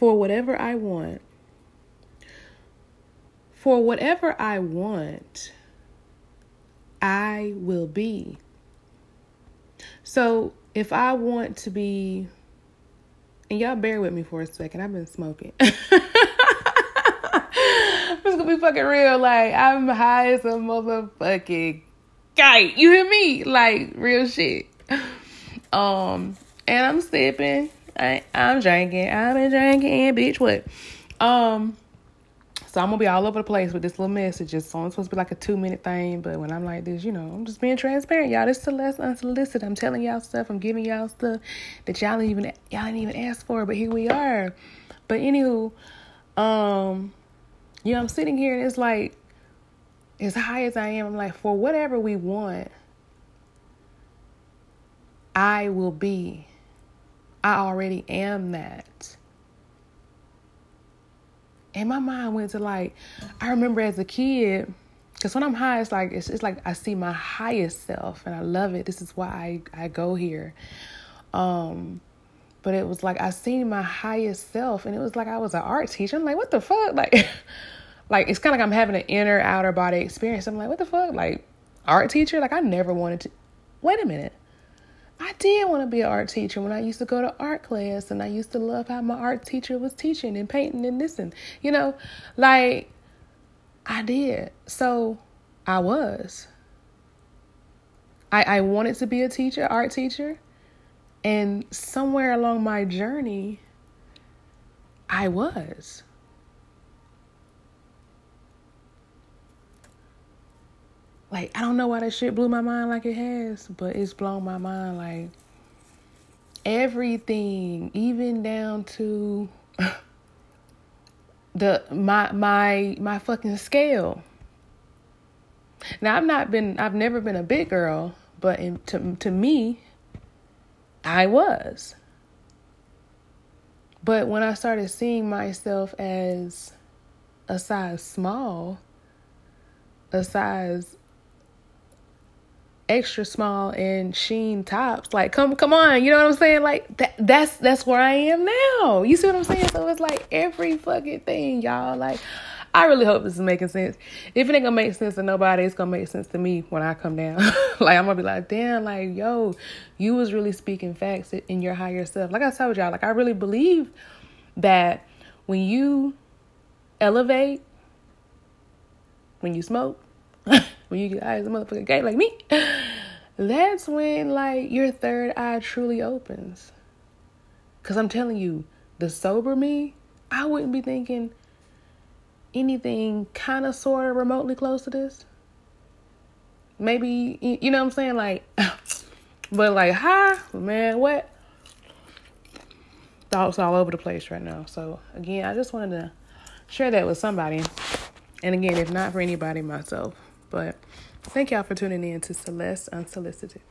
for whatever I want. For whatever I want, I will be. So if I want to be, and y'all bear with me for a second, I've been smoking. I'm just gonna be fucking real. Like, I'm high as a motherfucking kite. You hear me? Like, real shit. And I'm sipping. I'm drinking. I've been drinking, bitch. What? So I'm gonna be all over the place with this little message. It's only supposed to be like a 2-minute thing, but when I'm like this, you know, I'm just being transparent, y'all. This is Celeste Unsolicited. I'm telling y'all stuff. I'm giving y'all stuff that y'all didn't even ask for, but here we are. But anywho, you know, I'm sitting here and it's like, as high as I am, I'm like, for whatever we want, I will be. I already am that. And my mind went to, like, I remember as a kid, because when I'm high, it's like I see my highest self and I love it. This is why I go here. But it was like I seen my highest self and it was like I was an art teacher. I'm like, what the fuck? Like it's kind of like I'm having an inner outer body experience. I'm like, what the fuck? Like, art teacher? Like, I never wanted to. Wait a minute. I did want to be an art teacher when I used to go to art class, and I used to love how my art teacher was teaching and painting and this and, you know, like, I did. So I was. I wanted to be a teacher, art teacher, and somewhere along my journey, I was. Like, I don't know why that shit blew my mind like it has, but it's blown my mind. Like, everything, even down to my fucking scale. Now, I've never been a big girl, but to me, I was. But when I started seeing myself as a size small, a size extra small and sheen tops, like, come on, you know what I'm saying? Like, that's where I am now. You see what I'm saying? So it's like every fucking thing, y'all. Like, I really hope this is making sense. If it ain't gonna make sense to nobody, it's gonna make sense to me when I come down. Like, I'm gonna be like, damn, like, yo, you was really speaking facts in your higher self. Like I told y'all, like, I really believe that when you elevate, when you smoke, when you get eyes a motherfucking gay like me, that's when, like, your third eye truly opens. Because I'm telling you, the sober me, I wouldn't be thinking anything kind of sort of remotely close to this. Maybe, you know what I'm saying? Like, but like, hi, man, what? Thoughts all over the place right now. So again, I just wanted to share that with somebody. And again, if not for anybody, myself. But thank y'all for tuning in to Celeste Unsolicited.